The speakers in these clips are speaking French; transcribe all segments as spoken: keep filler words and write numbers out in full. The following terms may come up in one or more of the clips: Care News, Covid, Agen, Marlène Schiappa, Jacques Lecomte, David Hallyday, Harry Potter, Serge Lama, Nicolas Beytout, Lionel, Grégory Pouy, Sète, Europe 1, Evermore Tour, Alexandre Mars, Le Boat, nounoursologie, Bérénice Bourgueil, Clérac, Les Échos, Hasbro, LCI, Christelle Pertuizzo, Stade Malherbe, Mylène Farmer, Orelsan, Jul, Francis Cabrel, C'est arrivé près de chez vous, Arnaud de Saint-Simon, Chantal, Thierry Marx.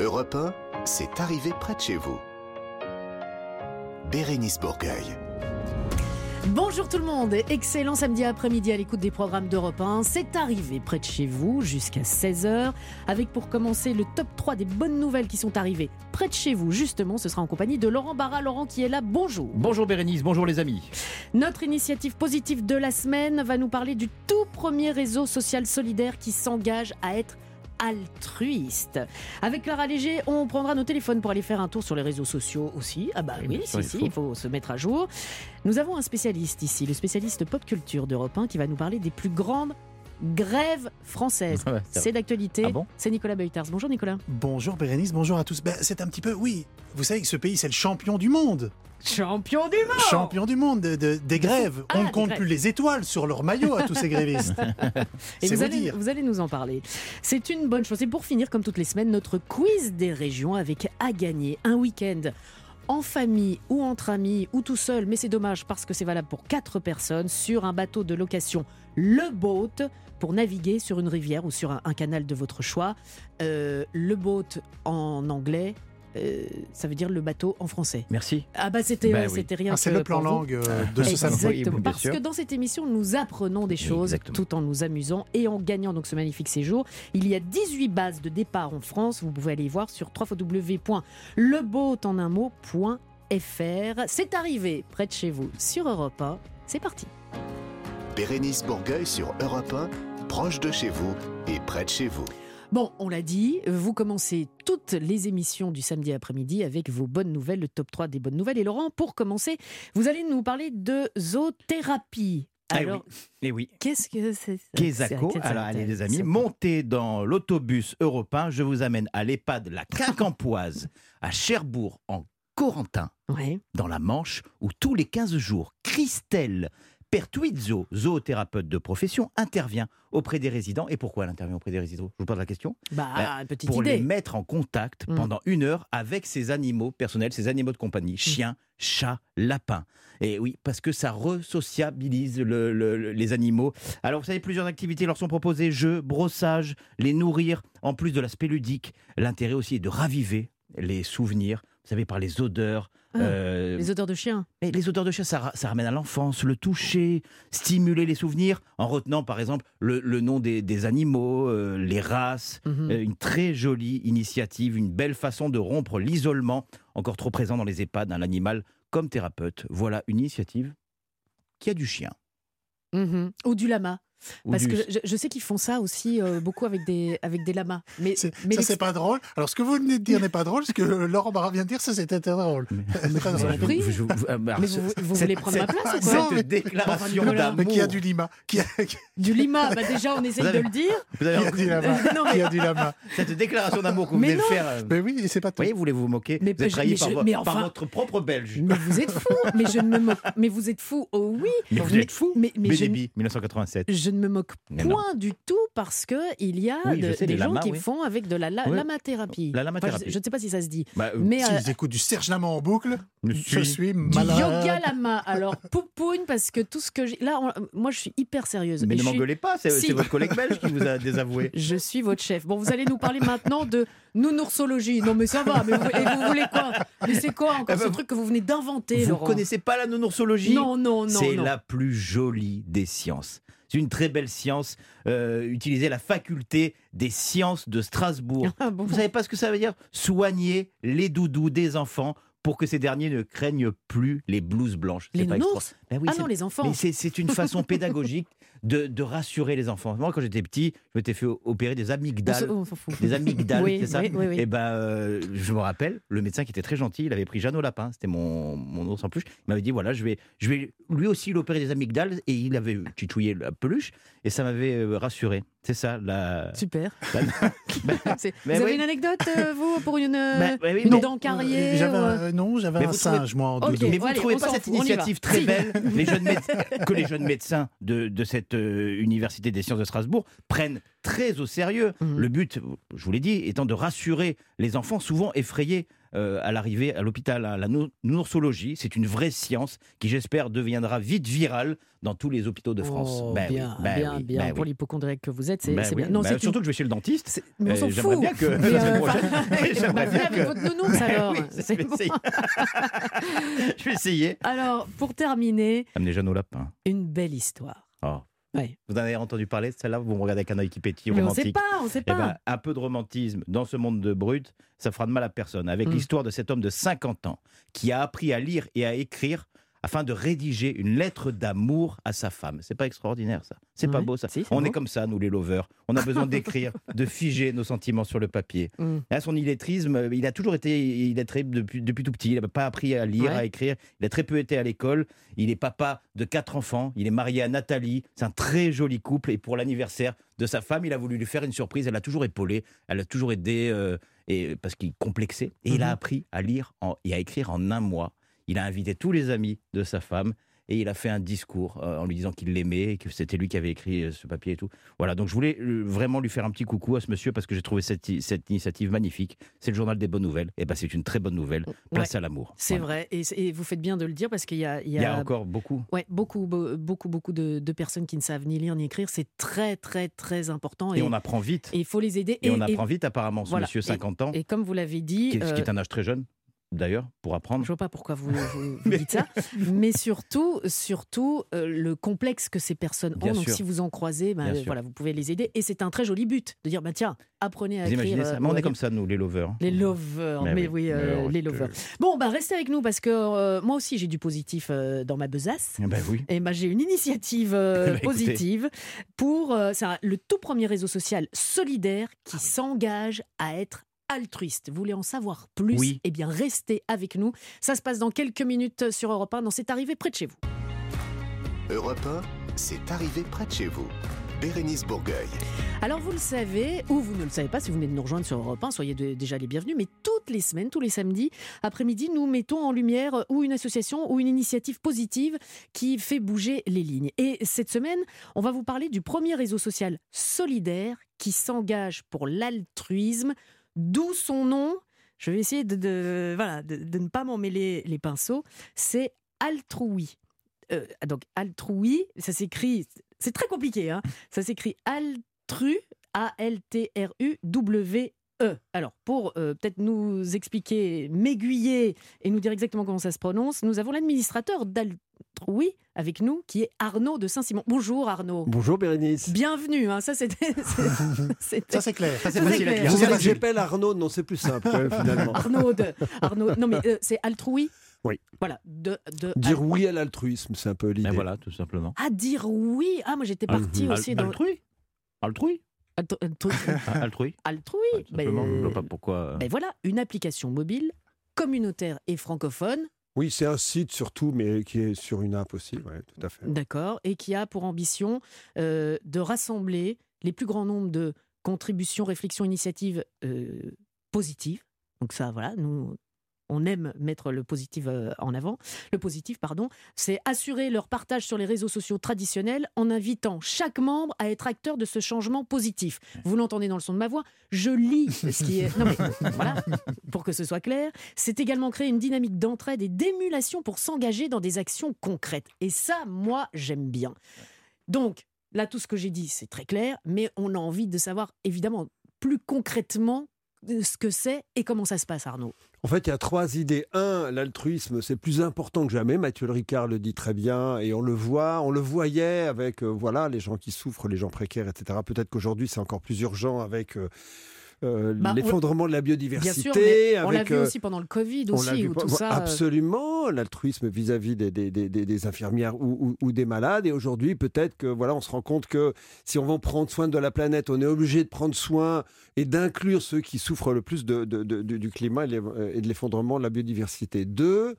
Europe un, c'est arrivé près de chez vous. Bérénice Bourgueil. Bonjour tout le monde, excellent samedi après-midi à l'écoute des programmes d'Europe un. C'est arrivé près de chez vous jusqu'à seize heures avec pour commencer le top trois des bonnes nouvelles qui sont arrivées près de chez vous. Justement, ce sera en compagnie de Laurent Barra. Laurent qui est là, bonjour. Bonjour Bérénice, bonjour les amis. Notre initiative positive de la semaine va nous parler du tout premier réseau social solidaire qui s'engage à être altruiste. Avec Clara Léger, on prendra nos téléphones pour aller faire un tour sur les réseaux sociaux aussi. Ah bah oui, oui si, si, il faut. faut se mettre à jour. Nous avons un spécialiste ici, le spécialiste pop culture d'Europe un qui va nous parler des plus grandes grève française. Ouais, c'est c'est d'actualité. Ah bon, c'est Nicolas Beytout. Bonjour Nicolas. Bonjour Bérénice, bonjour à tous. Ben, c'est un petit peu, oui, vous savez que ce pays, c'est le champion du monde. Champion du monde Champion du monde de, de, des grèves. Ah, on ne compte grèves. Plus les étoiles sur leur maillot à tous ces grévistes. Et c'est vous, vous, allez, dire. Vous allez nous en parler. C'est une bonne chose. Et pour finir, comme toutes les semaines, notre quiz des régions avec à gagner un week-end en famille ou entre amis ou tout seul, mais c'est dommage parce que c'est valable pour quatre personnes sur un bateau de location, Le Boat, pour naviguer sur une rivière ou sur un, un canal de votre choix. Euh, le Boat en anglais, euh, ça veut dire le bateau en français. Merci. Ah bah c'était, bah oui. c'était rien. Ah, c'est que le plan langue euh, de ce salon. Exactement, parce que dans cette émission, nous apprenons des choses Exactement. tout en nous amusant et en gagnant donc ce magnifique séjour. Il y a dix-huit bases de départ en France. Vous pouvez aller voir sur double vé double vé double vé point le boat en un mot point f r. C'est arrivé près de chez vous sur Europe un. C'est parti. Bérénice Bourgueil sur Europe un, proche de chez vous et près de chez vous. Bon, on l'a dit, vous commencez toutes les émissions du samedi après-midi avec vos bonnes nouvelles, le top trois des bonnes nouvelles. Et Laurent, pour commencer, vous allez nous parler de zoothérapie. Alors, eh oui. Eh oui. Qu'est-ce que c'est ça? Kézako, alors allez les amis, montez dans l'autobus européen, je vous amène à l'EHPAD La Quincampoise, à Cherbourg, en Corentin, ouais. dans la Manche, où tous les quinze jours, Christelle Pertuizzo, zoothérapeute de profession, intervient auprès des résidents. Et pourquoi elle intervient auprès des résidents ? Je vous pose la question. Bah, bah, petite pour idée. Les mettre en contact mmh. pendant une heure avec ces animaux personnels, ces animaux de compagnie, chiens, mmh. chats, lapins. Et oui, parce que ça resociabilise le, le, le, les animaux. Alors vous savez, plusieurs activités leur sont proposées, jeux, brossages, les nourrir, en plus de l'aspect ludique. L'intérêt aussi est de raviver les souvenirs, vous savez, par les odeurs. Ah, euh... Les odeurs de chien. Et les odeurs de chien, ça, ça ramène à l'enfance, le toucher, stimuler les souvenirs, en retenant par exemple le, le nom des, des animaux, euh, les races. Mm-hmm. Euh, une très jolie initiative, une belle façon de rompre l'isolement, encore trop présent dans les EHPAD, hein, l'animal comme thérapeute. Voilà une initiative qui a du chien. Mm-hmm. Ou du lama. Parce que je, je sais qu'ils font ça aussi euh, beaucoup avec des, avec des lamas. Mais, c'est, mais ça, les... c'est pas drôle. Alors, ce que vous venez de dire n'est pas drôle. Ce que Laurent Barra vient de dire, ça, c'était drôle. Mais vous voulez prendre ma place ou quoi ? Cette mais, déclaration mais, d'amour. Mais qui a du lima qui a... Du lima bah déjà, on essaye avez, de le dire. Vous avez... Qui a du lama, non, mais... qui a du lama. Cette déclaration d'amour que vous venez de faire. Euh... Mais oui, c'est pas tout. Vous voyez, voulez-vous vous moquer ? Vous êtes trahi par votre propre Belge. Mais vous êtes fou. Mais je ne me moque. Mais vous êtes fou. Oh oui. Mais vous êtes fou. B D B, dix-neuf cent quatre-vingt-sept. Je ne me moque point du tout parce qu'il y a oui, de, sais, des gens lamas, qui oui. font avec de la, la oui. lamathérapie. La lamathérapie. Enfin, je ne sais pas si ça se dit. Bah, euh, mais si euh, ils écoutent du Serge Lama en boucle, je, je suis, suis malade. Du yoga lama. Alors, poupoune, parce que tout ce que j'ai... Là, on... moi, je suis hyper sérieuse. Mais ne m'engueulez suis... pas, c'est, si. c'est votre collègue belge qui vous a désavoué. Je suis votre chef. Bon, vous allez nous parler maintenant de nounoursologie. Non, mais ça va. Mais vous... Et vous voulez quoi ? Mais c'est quoi encore ce truc que vous venez d'inventer, Laurent ? Vous ne connaissez pas la nounoursologie ? Non, non, non. C'est non. la plus jolie des sciences. C'est une très belle science, euh, utiliser la faculté des sciences de Strasbourg. Ah, bon, vous ne savez pas ce que ça veut dire ? Soigner les doudous des enfants pour que ces derniers ne craignent plus les blouses blanches. Les nounours ? Ben oui, ah non, les enfants. Mais c'est, c'est une façon pédagogique de, de rassurer les enfants. Moi, quand j'étais petit, je m'étais fait opérer des amygdales. On s'en fout. Des amygdales, oui, c'est ça ? Oui, oui, oui. Et ben, euh, je me rappelle, le médecin qui était très gentil, il avait pris Jeannot Lapin, c'était mon, mon ours en peluche. Il m'avait dit, voilà, je vais, je vais lui aussi l'opérer des amygdales. Et il avait titouillé la peluche et ça m'avait rassuré. C'est ça, la... Super. La... Ben, c'est... Vous avez oui. une anecdote, euh, vous, pour une, ben, ben, oui, une non. dent carriée j'avais un, euh, Non, j'avais un singe, trouvez... moi, en okay. doudou. Mais vous ne trouvez pas cette initiative très si. belle les jeunes médecins, que les jeunes médecins de, de cette euh, Université des sciences de Strasbourg prennent très au sérieux. Mmh. Le but, je vous l'ai dit, étant de rassurer les enfants, souvent effrayés euh, à l'arrivée à l'hôpital, à la nounours-ologie. C'est une vraie science qui, j'espère, deviendra vite virale dans tous les hôpitaux de France. Oh, ben bien, oui, ben bien, oui, bien. Ben pour oui. l'hypocondriaque que vous êtes, c'est, ben c'est oui. bien. Non, ben c'est surtout une... que je vais chez le dentiste. C'est... Mais on s'en j'aimerais fout. Bien que mais la semaine prochaine... J'aimerais bien que... votre nounours, alors. Oui, c'est je, vais bon. je vais essayer. Alors, pour terminer... Amenez Jeanne au lapin. Une belle histoire. Oh. Ouais. Vous en avez entendu parler de celle-là? Vous me regardez avec un œil qui pétille, mais romantique. On ne sait pas, on ne sait pas. Eh ben, un peu de romantisme dans ce monde de brut, ça fera de mal à personne. Avec mmh. l'histoire de cet homme de cinquante ans qui a appris à lire et à écrire afin de rédiger une lettre d'amour à sa femme. C'est pas extraordinaire, ça? C'est ouais. pas beau, ça? Si, on beau. Est comme ça, nous, les lovers. On a besoin d'écrire, de figer nos sentiments sur le papier. Mm. Là, son illettrisme, il a toujours été illettré depuis, depuis tout petit. Il n'a pas appris à lire, ouais. à écrire. Il a très peu été à l'école. Il est papa de quatre enfants. Il est marié à Nathalie. C'est un très joli couple. Et pour l'anniversaire de sa femme, il a voulu lui faire une surprise. Elle l'a toujours épaulé. Elle l'a toujours aidé euh, et, parce qu'il complexait. Et mm-hmm. il a appris à lire en, et à écrire en un mois. Il a invité tous les amis de sa femme et il a fait un discours en lui disant qu'il l'aimait et que c'était lui qui avait écrit ce papier et tout. Voilà, donc je voulais vraiment lui faire un petit coucou à ce monsieur parce que j'ai trouvé cette, cette initiative magnifique. C'est le journal des bonnes nouvelles. Et bien, c'est une très bonne nouvelle. Place ouais, à l'amour. C'est voilà. vrai. Et, et vous faites bien de le dire parce qu'il y a... Il y a, il y a encore beaucoup. Ouais, beaucoup, beaucoup, beaucoup de, de personnes qui ne savent ni lire ni écrire. C'est très, très, très important. Et, et on apprend vite. Et il faut les aider. Et, et on apprend et, vite, apparemment, ce voilà, monsieur, cinquante et, ans. Et comme vous l'avez dit... Ce qui, qui est un âge très jeune. D'ailleurs, pour apprendre. Je ne vois pas pourquoi vous, vous, vous dites ça. Mais surtout, surtout euh, le complexe que ces personnes bien ont. Sûr. Donc, si vous en croisez, ben, euh, voilà, vous pouvez les aider. Et c'est un très joli but de dire, ben, tiens, apprenez à vous écrire. Ça. Euh, on est comme ça, nous, les lovers. Les lovers, mais, mais oui, oui euh, les lovers. Bon, ben, restez avec nous, parce que euh, moi aussi, j'ai du positif euh, dans ma besace. Ben oui. Et ben, j'ai une initiative euh, ben, positive pour euh, c'est un, le tout premier réseau social solidaire qui s'engage à être altruiste. Vous voulez en savoir plus? Oui. Eh bien, restez avec nous. Ça se passe dans quelques minutes sur Europe un, dans C'est arrivé près de chez vous. Europe un, c'est arrivé près de chez vous. Bérénice Bourgueil. Alors, vous le savez, ou vous ne le savez pas, si vous venez de nous rejoindre sur Europe un, soyez de, déjà les bienvenus, mais toutes les semaines, tous les samedis après-midi, nous mettons en lumière ou une association ou une initiative positive qui fait bouger les lignes. Et cette semaine, on va vous parler du premier réseau social solidaire qui s'engage pour l'altruisme. D'où son nom, je vais essayer de, de, voilà, de, de ne pas m'emmêler les pinceaux, c'est Altruwe. Euh, donc Altruwe, ça s'écrit, c'est très compliqué, hein, ça s'écrit Altru, A L T R U W E. Alors, pour euh, peut-être nous expliquer, m'aiguiller et nous dire exactement comment ça se prononce, nous avons l'administrateur d'Altruwe. Oui, avec nous, qui est Arnaud de Saint-Simon. Bonjour Arnaud. Bonjour Bérénice. Bienvenue, hein, ça c'était... c'était, c'était... Ça c'est clair. Ça, c'est facile, clair. Vous avez, j'appelle Arnaud, non c'est plus simple finalement. Arnaud, de, Arnaud, non mais euh, c'est Altruwe. Oui. Voilà, de, de dire al... oui à l'altruisme, c'est un peu l'idée. Ben voilà, tout simplement. Ah, dire oui, ah moi j'étais partie al- aussi al- dans... Altruwe Altruwe Altruwe Altruwe Altruwe ouais, ben, je ne vois pas pourquoi... Ben voilà, une application mobile, communautaire et francophone. Oui, c'est un site surtout, mais qui est sur une app aussi, ouais, tout à fait. D'accord, et qui a pour ambition euh, de rassembler les plus grands nombres de contributions, réflexions, initiatives euh, positives. Donc ça, voilà, nous, on aime mettre le positif euh, en avant. Le positif, pardon, c'est assurer leur partage sur les réseaux sociaux traditionnels en invitant chaque membre à être acteur de ce changement positif. Vous l'entendez dans le son de ma voix, je lis ce qui est... Non mais, voilà. Pour que ce soit clair, c'est également créer une dynamique d'entraide et d'émulation pour s'engager dans des actions concrètes. Et ça, moi, j'aime bien. Donc, là, tout ce que j'ai dit, c'est très clair, mais on a envie de savoir, évidemment, plus concrètement ce que c'est et comment ça se passe, Arnaud. En fait, il y a trois idées. Un, l'altruisme, c'est plus important que jamais. Mathieu Ricard le dit très bien et on le voit, on le voyait avec euh, voilà, les gens qui souffrent, les gens précaires, et cetera. Peut-être qu'aujourd'hui, c'est encore plus urgent avec... Euh, Euh, bah, l'effondrement on... de la biodiversité. Bien sûr, on avec, l'a vu euh... aussi pendant le Covid aussi, ou pas... tout ça... Absolument, l'altruisme vis-à-vis des, des, des, des infirmières ou, ou, ou des malades. Et aujourd'hui, peut-être que voilà, on se rend compte que si on veut prendre soin de la planète, on est obligé de prendre soin et d'inclure ceux qui souffrent le plus de, de, de, du climat et de l'effondrement de la biodiversité. Deux,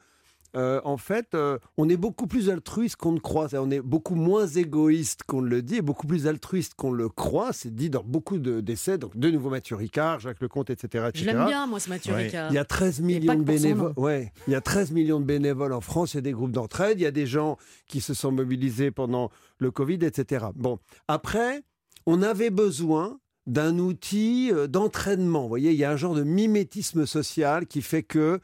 Euh, en fait, euh, on est beaucoup plus altruiste qu'on ne croit. On est beaucoup moins égoïste qu'on le dit et beaucoup plus altruiste qu'on le croit. C'est dit dans beaucoup de, d'essais. Donc, de nouveau Mathieu Ricard, Jacques Lecomte, et cetera, et cetera. Je l'aime bien, moi, ce Mathieu ouais. Ricard. Il y a treize millions de bénévoles. Ouais. Il y a treize millions de bénévoles en France. Il y a des groupes d'entraide. Il y a des gens qui se sont mobilisés pendant le Covid, et cetera. Bon, après, on avait besoin d'un outil d'entraînement. Vous voyez, il y a un genre de mimétisme social qui fait que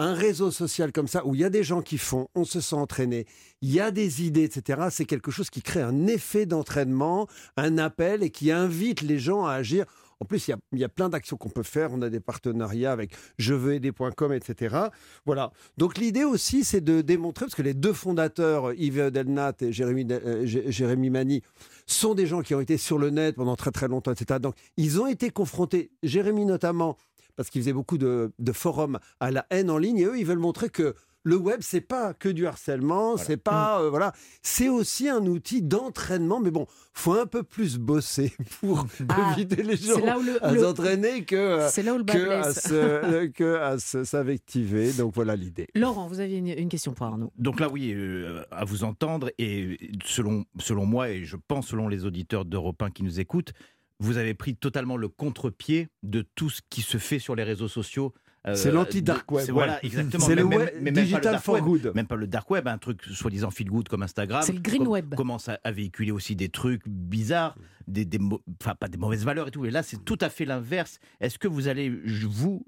un réseau social comme ça, où il y a des gens qui font, on se sent entraîné, il y a des idées, et cetera, c'est quelque chose qui crée un effet d'entraînement, un appel et qui invite les gens à agir. En plus, il y a, il y a plein d'actions qu'on peut faire. On a des partenariats avec je veux aider point com, et cetera. Voilà. Donc, l'idée aussi, c'est de démontrer, parce que les deux fondateurs, Yves Delnat et Jérémy, euh, Jérémy Mani, sont des gens qui ont été sur le net pendant très, très longtemps, et cetera. Donc, ils ont été confrontés, Jérémy notamment, parce qu'ils faisaient beaucoup de, de forums à la haine en ligne. Et eux, ils veulent montrer que le web, c'est pas que du harcèlement, voilà. c'est pas euh, voilà, c'est aussi un outil d'entraînement. Mais bon, faut un peu plus bosser pour ah, éviter les gens le, à le, s'entraîner que que à se, que à se, s'invectiver. Donc voilà l'idée. Laurent, vous aviez une, une question pour Arnaud. Donc là, oui, euh, à vous entendre et selon selon moi et je pense selon les auditeurs d'Europe un qui nous écoutent, vous avez pris totalement le contre-pied de tout ce qui se fait sur les réseaux sociaux. Euh, c'est l'anti-dark web. C'est, voilà, ouais. exactement. C'est mais, le même, web mais même digital le for web, good. Même pas le dark web, un truc soi-disant feel good comme Instagram. C'est le green com- web. Commence à, à véhiculer aussi des trucs bizarres, des, des mo- enfin pas des mauvaises valeurs et tout. Et là, c'est tout à fait l'inverse. Est-ce que vous allez, vous,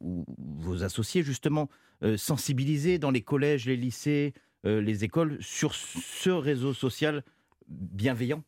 vos associés justement, euh, sensibiliser dans les collèges, les lycées, euh, les écoles, sur ce réseau social bienveillant ?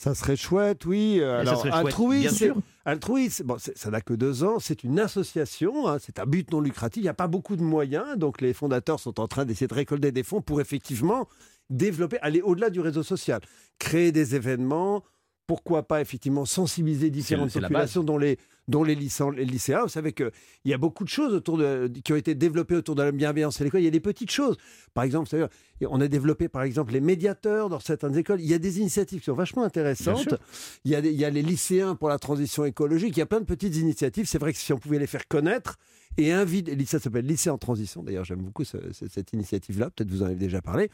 Ça serait chouette, oui. Alors, Altruwe, bien sûr. Altruwe, bon, c'est, ça n'a que deux ans. C'est une association, hein, c'est un but non lucratif. Il n'y a pas beaucoup de moyens. Donc, les fondateurs sont en train d'essayer de récolter des fonds pour effectivement développer, aller au-delà du réseau social. Créer des événements, pourquoi pas effectivement sensibiliser différentes c'est, populations, c'est dont les, dont les, lycéens, les lycéens. Vous savez qu'il y a beaucoup de choses autour de, qui ont été développées autour de la bienveillance à l'école. Il y a des petites choses. Par exemple, c'est-à-dire, on a développé par exemple les médiateurs dans certaines écoles. Il y a des initiatives qui sont vachement intéressantes. Il y a des, il y a les lycéens pour la transition écologique. Il y a plein de petites initiatives. C'est vrai que si on pouvait les faire connaître et inviter, ça s'appelle Lycée en transition. D'ailleurs, j'aime beaucoup ce, cette initiative-là. Peut-être vous en avez déjà parlé.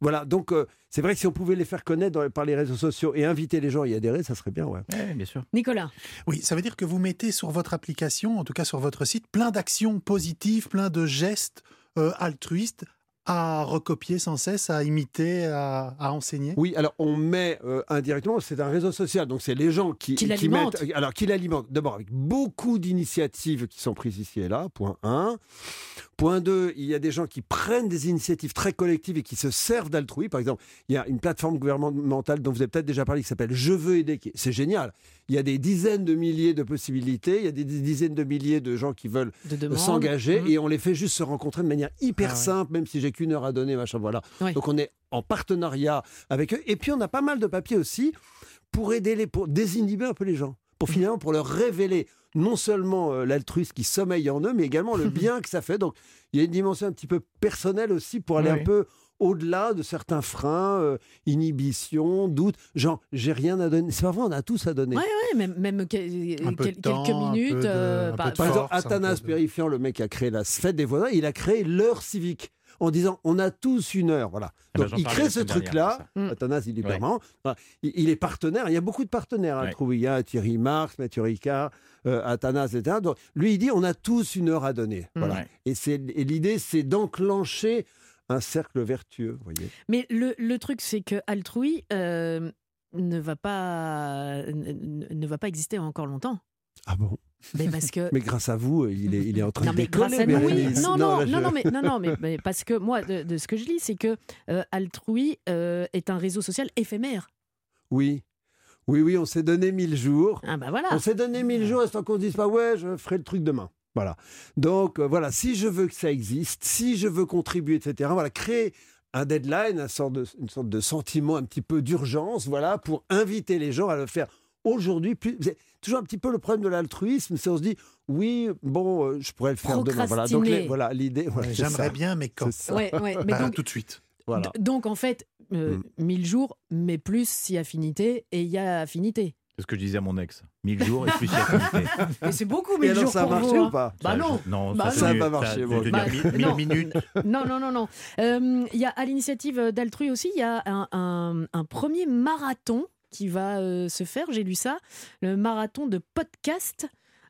Voilà. Donc, euh, c'est vrai que si on pouvait les faire connaître dans, par les réseaux sociaux et inviter les gens à y adhérer, ça serait bien, ouais. Oui, bien sûr. Nicolas. Oui, ça veut dire que vous mettez sur votre application, en tout cas sur votre site, plein d'actions positives, plein de gestes euh, altruistes à recopier sans cesse, à imiter, à, à enseigner. Oui, alors on met euh, indirectement, c'est un réseau social, donc c'est les gens qui, qui, qui mettent... Alors, qui l'alimentent, d'abord avec beaucoup d'initiatives qui sont prises ici et là, point un. Point deux, il y a des gens qui prennent des initiatives très collectives et qui se servent d'altrui. Par exemple, il y a une plateforme gouvernementale dont vous avez peut-être déjà parlé qui s'appelle « Je veux aider ». C'est génial. Il y a des dizaines de milliers de possibilités, il y a des dizaines de milliers de gens qui veulent de s'engager mmh. et on les fait juste se rencontrer de manière hyper ah, simple, ouais. même si j'ai qu'une heure à donner, machin, voilà. Oui. Donc on est en partenariat avec eux. Et puis on a pas mal de papiers aussi pour aider les, pour désinhiber un peu les gens, pour finalement pour leur révéler non seulement l'altruisme qui sommeille en eux, mais également le bien que ça fait. Donc il y a une dimension un petit peu personnelle aussi pour aller oui. un peu au-delà de certains freins, euh, inhibitions, doutes, genre j'ai rien à donner. C'est pas vrai, on a tous à donner. Ouais, ouais, même, même que, quel, temps, quelques minutes. De, euh, bah, force, par exemple, Athanas de... Périfiant, le mec qui a créé la fête des voisins, il a créé l'heure civique en disant on a tous une heure. Voilà. Donc ah ben, il crée ce truc-là. Dernière, Athanas, il est ouais. permanent. Enfin, il, il est partenaire. Il y a beaucoup de partenaires à ouais. trouver. Il y a Thierry Marx, Mathieu Ricard, euh, Athanas, et cetera. Donc, lui, il dit on a tous une heure à donner. Voilà. Ouais. Et, c'est, et l'idée, c'est d'enclencher un cercle vertueux, vous voyez. Mais le, le truc, c'est que Altruwe euh, ne va pas ne, ne va pas exister encore longtemps. Ah bon ? Mais parce que. Mais grâce à vous, il est il est en train non, de décoller. Nous, oui. Non non non, je... non mais non non mais, mais parce que moi de, de ce que je lis, c'est que euh, Altruwe euh, est un réseau social éphémère. Oui. Oui oui, on s'est donné mille jours. Ah bah voilà. On s'est donné mille jours, est-ce qu'on se dise pas ouais, je ferai le truc demain. Voilà. Donc, euh, voilà, si je veux que ça existe, si je veux contribuer, et cetera, voilà, créer un deadline, une sorte de, une sorte de sentiment un petit peu d'urgence, voilà, pour inviter les gens à le faire aujourd'hui. Plus, c'est toujours un petit peu le problème de l'altruisme, c'est on se dit, oui, bon, euh, je pourrais le faire demain. Voilà, donc, les, voilà l'idée. Voilà, j'aimerais bien, mais quand ouais, ouais, mais bah, donc, tout de suite. Voilà. D- donc, en fait, euh, mm. mille jours, mais plus si affinité, et il y a affinité. C'est ce que je disais à mon ex. mille jours et plus affinité. Mais c'est beaucoup, mille jours pour vous. Et alors, ça a marché vous, ou pas ? Bah non. Non, bah ça n'a pas marché. Bon. Bah, mille minutes. Non, non, non, non. Il euh, y a à l'initiative d'Altrui aussi, il y a un, un, un premier marathon qui va euh, se faire. J'ai lu ça. Le marathon de podcast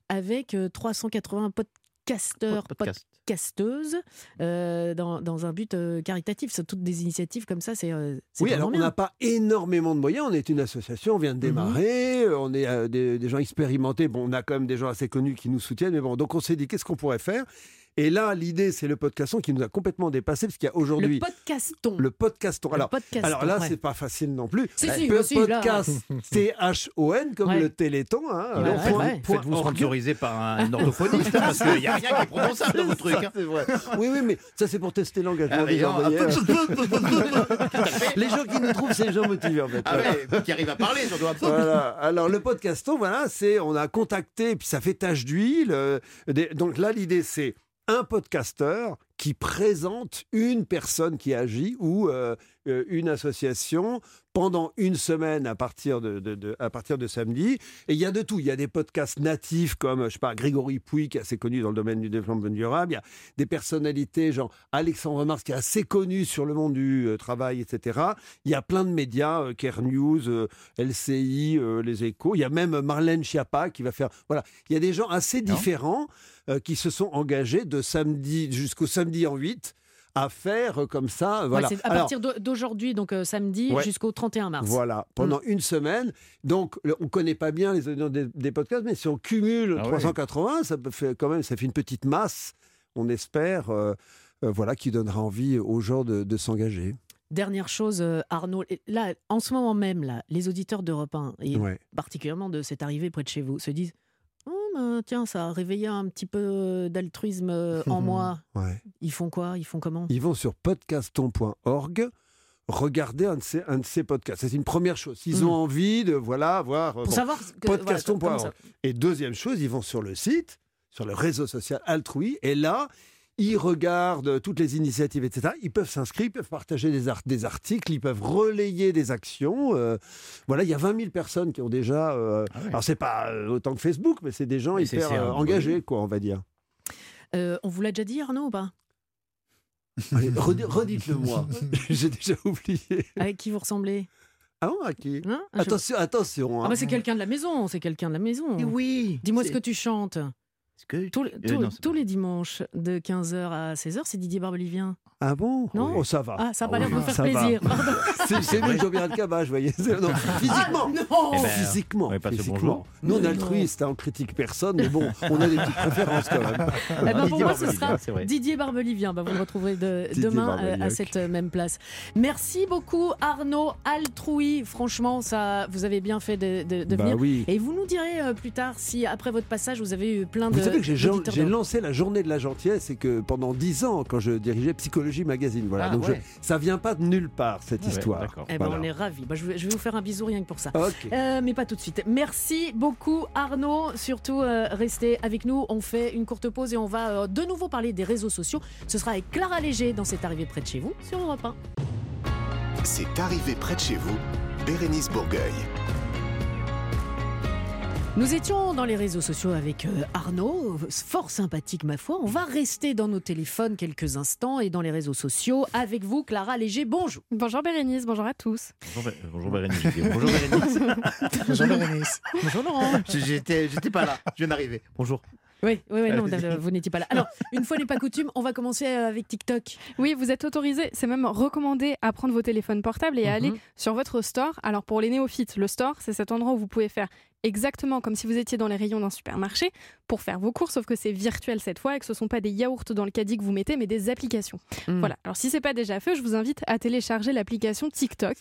avec euh, trois cent quatre-vingts podcasts. podcasteurs, Podcast. podcasteuses, euh, dans, dans un but euh, caritatif. C'est toutes des initiatives comme ça, c'est, euh, c'est oui, alors bien. On n'a pas énormément de moyens, on est une association, on vient de démarrer, mmh. on est euh, des, des gens expérimentés, bon, on a quand même des gens assez connus qui nous soutiennent, mais bon, donc on s'est dit, qu'est-ce qu'on pourrait faire ? Et là, l'idée, c'est le podcaston qui nous a complètement dépassé, parce qu'il y a aujourd'hui... Le podcaston. Le podcaston. Alors, le podcaston, alors là, ouais. c'est pas facile non plus. C'est si, si, podcast, T H O N, comme ouais. le Téléthon. Hein, ouais, euh, ouais, point, ouais. point Faites-vous sponsoriser par un orthophoniste, parce qu'il n'y a rien qui est prononçable dans vos trucs. Hein. Oui, oui, mais ça, c'est pour tester l'engagement ah, des gens. Les gens qui nous trouvent, c'est les gens motivés, en fait. Ah ouais, qui arrivent à parler, surtout. Voilà. Alors, le podcaston, voilà, c'est... On a contacté, puis ça fait tache d'huile. Euh, des, donc là, l'idée, c'est... un podcasteur qui présente une personne qui agit ou euh, une association pendant une semaine à partir de, de, de, à partir de samedi. Et il y a de tout. Il y a des podcasts natifs comme, je sais pas, Grégory Pouy, qui est assez connu dans le domaine du développement durable. Il y a des personnalités, genre Alexandre Mars, qui est assez connu sur le monde du euh, travail, et cetera. Il y a plein de médias, euh, Care News, euh, L C I, euh, Les Échos. Il y a même Marlène Schiappa qui va faire... Voilà. Il y a des gens assez non. différents euh, qui se sont engagés de samedi jusqu'au samedi en huit à faire comme ça. Voilà. Ouais, c'est à Alors, partir d'aujourd'hui, donc euh, samedi, ouais. jusqu'au trente et un mars. Voilà, pendant mmh. une semaine. Donc, le, on ne connaît pas bien les audiences des, des podcasts, mais si on cumule ah trois cent quatre-vingts, oui. ça fait quand même, ça fait une petite masse, on espère, euh, euh, voilà, qui donnera envie aux gens de, de s'engager. Dernière chose, euh, Arnaud, là, en ce moment même, là, les auditeurs d'Europe un, et ouais. particulièrement de cette arrivée près de chez vous, se disent Euh, tiens, ça a réveillé un petit peu d'altruisme euh, en mmh, moi. Ouais. Ils font quoi ? Ils font comment ? Ils vont sur podcaston point org regarder un de ces, un de ces podcasts. C'est une première chose. Ils mmh. ont envie de voilà, voir euh, bon, podcaston point org. Voilà, et deuxième chose, ils vont sur le site, sur le réseau social Altruwe, et là, ils regardent toutes les initiatives, et cetera. Ils peuvent s'inscrire, ils peuvent partager des, art- des articles, ils peuvent relayer des actions. Euh, voilà, il y a vingt mille personnes qui ont déjà... Euh, ah ouais. Alors, c'est pas autant que Facebook, mais c'est des gens mais hyper c'est, c'est un... engagés, quoi, on va dire. Euh, on vous l'a déjà dit, Arnaud, ou pas ? Allez, redi- redites-le-moi. J'ai déjà oublié. Avec qui vous ressemblez ? Ah bon, à qui ? hein Attention, attention. Hein. Ah bah c'est quelqu'un de la maison, c'est quelqu'un de la maison. Et oui. Dis-moi c'est... ce que tu chantes. Que... Tous, les, tous, euh, non, tous les dimanches de quinze heures à seize heures, c'est Didier Barbelivien. Ah bon ? Non ? Oh, ça va. Ah, ça n'a pas oh, l'air de me faire plaisir. c'est c'est lui, Jean-Pierre de Cabage, vous voyez. Non, physiquement. Ah, non eh ben, physiquement. On physiquement. Nous, on est altruiste, hein, on critique personne, mais bon, on a des petites préférences quand même. Eh ben, pour moi, ce sera Didier Barbelivien. Bah, vous le retrouverez de, demain euh, à cette même place. Merci beaucoup, Arnaud. Altruwe, franchement, ça, vous avez bien fait de, de, de bah, venir. Oui. Et vous nous direz euh, plus tard si, après votre passage, vous avez eu plein de. Vous savez que j'ai, j'ai lancé la journée de la gentillesse et que pendant dix ans, quand je dirigeais Psychologie Magazine, voilà. Ah, donc ouais. je, ça vient pas de nulle part cette ouais, histoire. Eh ben, voilà. On est ravis. Bah, je, vais, je vais vous faire un bisou rien que pour ça. Okay. Euh, mais pas tout de suite. Merci beaucoup Arnaud. Surtout euh, restez avec nous. On fait une courte pause et on va euh, de nouveau parler des réseaux sociaux. Ce sera avec Clara Léger dans C'est arrivé près de chez vous sur Europe un. C'est arrivé près de chez vous, Bérénice Bourgueil. Nous étions dans les réseaux sociaux avec Arnaud, fort sympathique ma foi. On va rester dans nos téléphones quelques instants et dans les réseaux sociaux avec vous, Clara Léger. Bonjour. Bonjour Bérénice, bonjour à tous. Bonjour, bonjour Bérénice. Bonjour Bérénice. Bonjour Bérénice. Bonjour Laurent. J'étais, j'étais pas là, je viens d'arriver. Bonjour. Oui, oui, oui non, vous n'étiez pas là. Alors, une fois n'est pas coutume, on va commencer avec TikTok. Oui, vous êtes autorisé, c'est même recommandé à prendre vos téléphones portables et à mm-hmm. aller sur votre store. Alors, pour les néophytes, le store, c'est cet endroit où vous pouvez faire exactement comme si vous étiez dans les rayons d'un supermarché pour faire vos courses, sauf que c'est virtuel cette fois et que ce ne sont pas des yaourts dans le caddie que vous mettez, mais des applications. Mm. Voilà. Alors, si ce n'est pas déjà fait, je vous invite à télécharger l'application TikTok.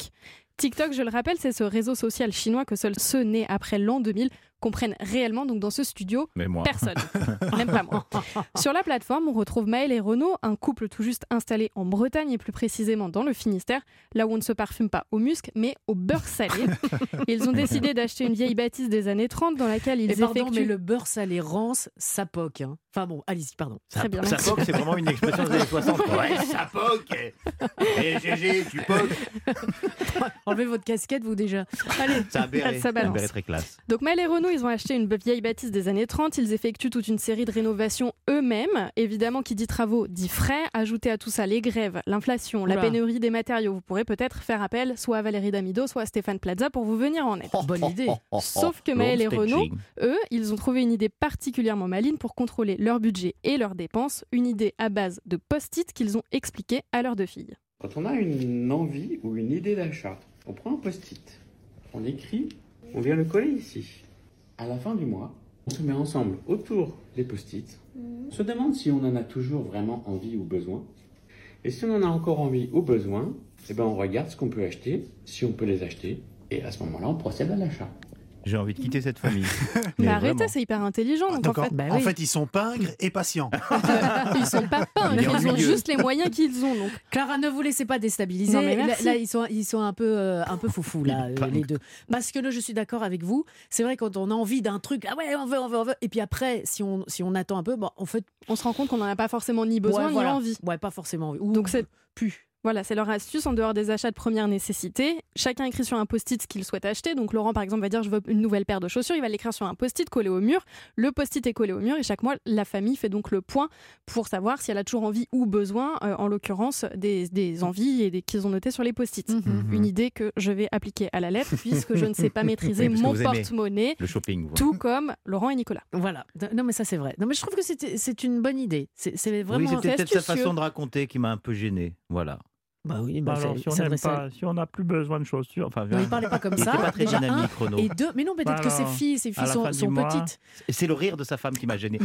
TikTok, je le rappelle, c'est ce réseau social chinois que seuls ceux nés après l'an deux mille comprennent réellement. Donc dans ce studio, personne. Même pas moi. Sur la plateforme, on retrouve Maël et Renaud, un couple tout juste installé en Bretagne et plus précisément dans le Finistère, là où on ne se parfume pas au musc, mais au beurre salé. Ils ont décidé d'acheter une vieille bâtisse des années trente dans laquelle ils et pardon, effectuent... mais le beurre salé rance, ça poque. Hein. Enfin bon, allez-y, pardon. Ça, Très bien. Ça poque, c'est vraiment une expression des années soixante. Ouais, ça poque. Et G G, tu poques. Enlevez votre casquette, vous déjà. Allez, ça a béré. Ça balance. Ça a béré très classe. Donc Maël et Renaud, ils ont acheté une vieille bâtisse des années trente, ils effectuent toute une série de rénovations eux-mêmes. Évidemment, qui dit travaux, dit frais. Ajoutez à tout ça les grèves, l'inflation, Oula. la pénurie des matériaux. Vous pourrez peut-être faire appel soit à Valérie Damido, soit à Stéphane Plaza pour vous venir en aide. Oh, bonne idée. Oh, oh, oh, Sauf que Maël et Renaud, eux, ils ont trouvé une idée particulièrement maligne pour contrôler leur budget et leurs dépenses. Une idée à base de post-it qu'ils ont expliqué à leurs deux filles. Quand on a une envie ou une idée d'achat, on prend un post-it, on écrit, on vient le coller ici. À la fin du mois, on se met ensemble autour des post-it, on se demande si on en a toujours vraiment envie ou besoin. Et si on en a encore envie ou besoin, eh ben on regarde ce qu'on peut acheter, si on peut les acheter, et à ce moment-là, on procède à l'achat. J'ai envie de quitter cette famille. Mais, mais arrêtez, c'est hyper intelligent. Donc en, fait, bah oui. en fait, ils sont pingres et patients. Ils sont pas pingres, ils, ils ont juste les moyens qu'ils ont. Donc. Clara, ne vous laissez pas déstabiliser. Non, mais là, là, ils sont, ils sont un peu, euh, un peu foufous là, euh, les deux. Parce que là, je suis d'accord avec vous. C'est vrai quand on a envie d'un truc, ah ouais, on veut, on veut, on veut. Et puis après, si on, si on attend un peu, bon, en fait, on se rend compte qu'on n'en a pas forcément ni besoin ouais, ni voilà. envie. Ouais, pas forcément envie. Ouh, donc c'est pu. Voilà, c'est leur astuce en dehors des achats de première nécessité. Chacun écrit sur un post-it ce qu'il souhaite acheter. Donc Laurent, par exemple, va dire « je veux une nouvelle paire de chaussures ». Il va l'écrire sur un post-it collé au mur. Le post-it est collé au mur et chaque mois, la famille fait donc le point pour savoir si elle a toujours envie ou besoin, euh, en l'occurrence, des, des envies et des, qu'ils ont notées sur les post-it. Mm-hmm. Une idée que je vais appliquer à la lettre puisque je ne sais pas maîtriser oui, mon porte-monnaie, le shopping, tout comme Laurent et Nicolas. Voilà, non mais ça c'est vrai. Non mais je trouve que c'est, c'est une bonne idée. C'est, c'est vraiment oui, c'était peut-être sa façon de raconter qui m'a un peu gêné. Voilà. Bah oui, bah bah alors, si, on pas, si on n'a plus besoin de chaussures... Enfin, ne parlez pas comme ça, pas très déjà dynamique, un, Renaud. Et deux, mais non, peut-être bah que ses filles, ses filles sont, sont mois, petites. C'est le rire de sa femme qui m'a gêné.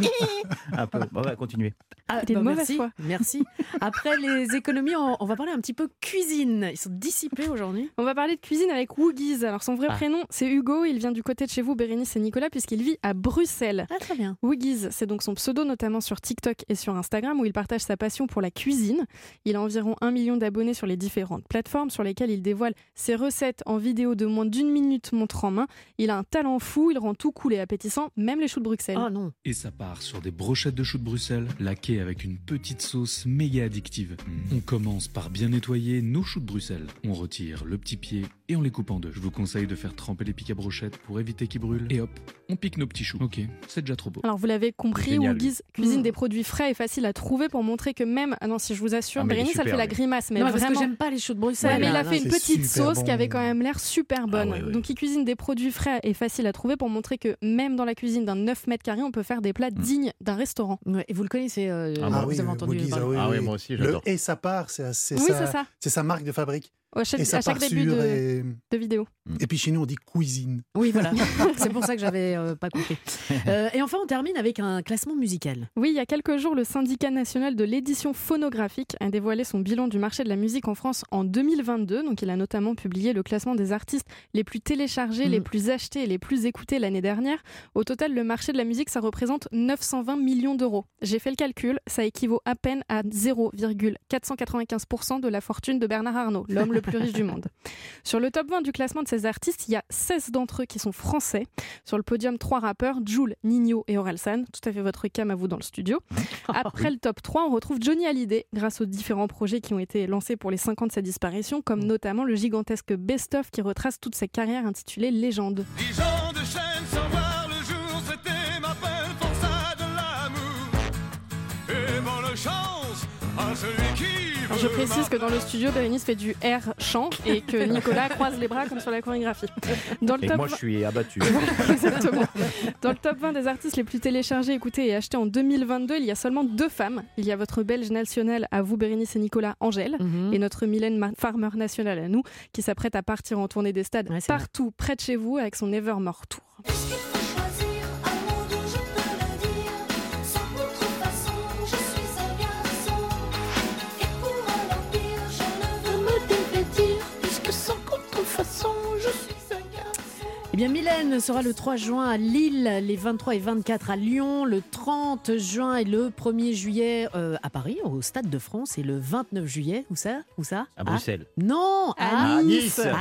un peu, on va continuer. Ah, bah, merci, foi. merci. Après les économies, on, on va parler un petit peu cuisine. Ils sont dissipés aujourd'hui. On va parler de cuisine avec Woogies. Alors son vrai ah. prénom, c'est Hugo, il vient du côté de chez vous, Bérénice et Nicolas, puisqu'il vit à Bruxelles. Ah, très bien. Woogies, c'est donc son pseudo, notamment sur TikTok et sur Instagram, où il partage sa passion pour la cuisine. Il a environ un million d'abonnés sur les différentes plateformes sur lesquelles il dévoile ses recettes en vidéo de moins d'une minute montre en main. Il a un talent fou, il rend tout cool et appétissant, même les choux de Bruxelles. Oh non. Et ça part sur des brochettes de choux de Bruxelles, laquées avec une petite sauce méga addictive. Mmh. On commence par bien nettoyer nos choux de Bruxelles. On retire le petit pied et on les coupe en deux. Je vous conseille de faire tremper les pics à brochettes pour éviter qu'ils brûlent. Et hop, on pique nos petits choux. Ok, c'est déjà trop beau. Alors vous l'avez compris, Woogies cuisine mmh. des produits frais et faciles à trouver pour montrer que même... Ah non, si je vous assure, ah, Bérénice, super, elle fait la grimace, mais... Non, parce vraiment... que j'aime pas les choux de Bruxelles. Ouais, mais il a fait une petite sauce bon. qui avait quand même l'air super bonne. Ah, ouais, ouais. Donc il cuisine des produits frais et faciles à trouver pour montrer que même dans la cuisine d'un neuf mètres carrés, on peut faire des plats mmh. dignes d'un restaurant. Ouais, et vous le connaissez, euh, ah, bah, vous oui, avez entendu Woogies, ah, oui, ah oui, oui, moi aussi, j'adore. Le, et ça part, c'est, c'est, oui, sa, c'est, ça. c'est sa marque de fabrique. À chaque, à chaque début de, et... de vidéo. Et puis chez nous, on dit cuisine. Oui, voilà. C'est pour ça que j'avais euh, pas compris. Euh, et enfin, on termine avec un classement musical. Oui, il y a quelques jours, le syndicat national de l'édition phonographique a dévoilé son bilan du marché de la musique en France en deux mille vingt-deux. Donc, il a notamment publié le classement des artistes les plus téléchargés, mmh. les plus achetés et les plus écoutés l'année dernière. Au total, le marché de la musique, ça représente neuf cent vingt millions d'euros. J'ai fait le calcul, ça équivaut à peine à zéro virgule quatre cent quatre-vingt-quinze pour cent de la fortune de Bernard Arnault, l'homme le le plus riche du monde. Sur le top vingt du classement de ces artistes, il y a seize d'entre eux qui sont français. Sur le podium, trois rappeurs, Jul, Ninho et Orelsan. Tout à fait votre cam à vous dans le studio. Après le top trois, on retrouve Johnny Hallyday, grâce aux différents projets qui ont été lancés pour les cinq ans de sa disparition, comme notamment le gigantesque best-of qui retrace toute sa carrière intitulée Légende. Dix ans de chaîne sans voir le jour, c'était ma peine pour ça de l'amour. Et bonne chance à celui qui... Alors je précise que dans le studio, Bérénice fait du air chant et que Nicolas croise les bras comme sur la chorégraphie. Dans le et top moi, vingt... je suis abattu. Exactement. Dans le top vingt des artistes les plus téléchargés, écoutés et achetés en deux mille vingt-deux, il y a seulement deux femmes. Il y a votre belge nationale à vous, Bérénice et Nicolas, Angèle, mm-hmm. et notre Mylène Farmer nationale à nous, qui s'apprête à partir en tournée des stades ouais, partout, vrai. près de chez vous, avec son Evermore Tour. Eh bien, Mylène sera le trois juin à Lille, les vingt-trois et vingt-quatre à Lyon, le trente juin et le premier juillet euh, à Paris, au Stade de France, et le vingt-neuf juillet, où ça, où ça à Bruxelles. Ah, non, à, à Nice. Nice. À Nice.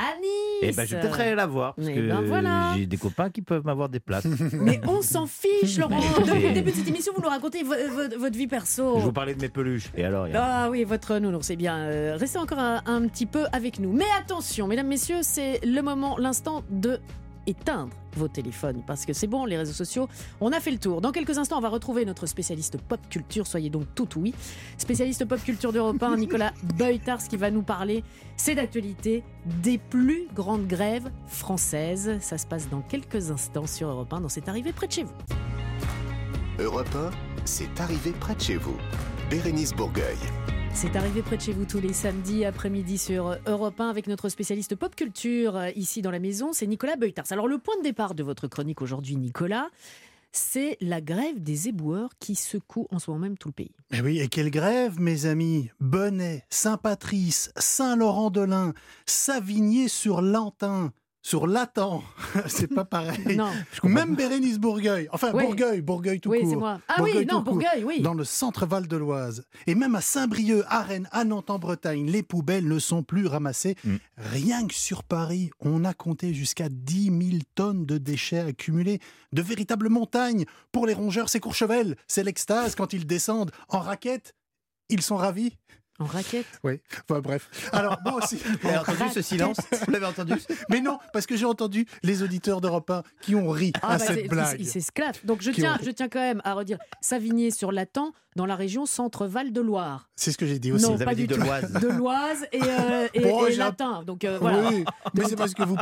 Eh ben, je vais peut-être aller la voir, parce mais que ben voilà. j'ai des copains qui peuvent m'avoir des places. Mais on s'en fiche, Laurent. Depuis le début de cette émission, vous nous racontez v- v- votre vie perso. Je vous parlais de mes peluches. Et alors, y a... Ah oui, votre nounours, c'est bien. Euh, restez encore un, un petit peu avec nous. Mais attention, mesdames, messieurs, c'est le moment, l'instant de... éteindre vos téléphones, parce que c'est bon, les réseaux sociaux, on a fait le tour. Dans quelques instants, on va retrouver notre spécialiste pop culture, soyez donc tout oui. Spécialiste pop culture d'Europe un, Nicolas Beytout, qui va nous parler, c'est d'actualité, des plus grandes grèves françaises. Ça se passe dans quelques instants sur Europe un, dans C'est arrivé près de chez vous. Europe un, c'est arrivé près de chez vous. Bérénice Bourgueil. C'est arrivé près de chez vous tous les samedis après-midi sur Europe un avec notre spécialiste pop culture ici dans la maison, c'est Nicolas Beytout. Alors le point de départ de votre chronique aujourd'hui, Nicolas, c'est la grève des éboueurs qui secoue en ce moment même tout le pays. Et oui, et quelle grève, mes amis! Bonnay, Saint-Patrice, Saint-Laurent-de-Lin, Savigné-sur-Lentin, sur Latan, c'est pas pareil. Non, même Bérénice Bourgueil, enfin oui. Bourgueil, Bourgueil tout oui, court. Oui, c'est moi. Ah Bourgueil oui, non, Bourgueil, court, oui. Dans le centre Val de l'Oise. Et même à Saint-Brieuc, à Rennes, à Nantes en Bretagne, les poubelles ne sont plus ramassées. Mmh. Rien que sur Paris, on a compté jusqu'à dix mille tonnes de déchets accumulés. De véritables montagnes. Pour les rongeurs, c'est Courchevel. C'est l'extase quand ils descendent. En raquette, ils sont ravis. En raquette ? Oui, enfin bref. Alors, moi aussi. Vous avez entendu ce silence ? Vous l'avez entendu ? Mais non, parce que j'ai entendu les auditeurs d'Europe un qui ont ri ah à bah cette blague. Ils s'esclavent. Donc je tiens, ont... je tiens quand même à redire Savigné-sur-Lathan, dans la région Centre-Val de Loire. C'est ce que j'ai dit aussi. Non, vous pas avez dit du de l'Oise. De l'Oise et, euh, et, bon, et Latin. Donc euh, voilà. Oui, mais c'est parce que vous.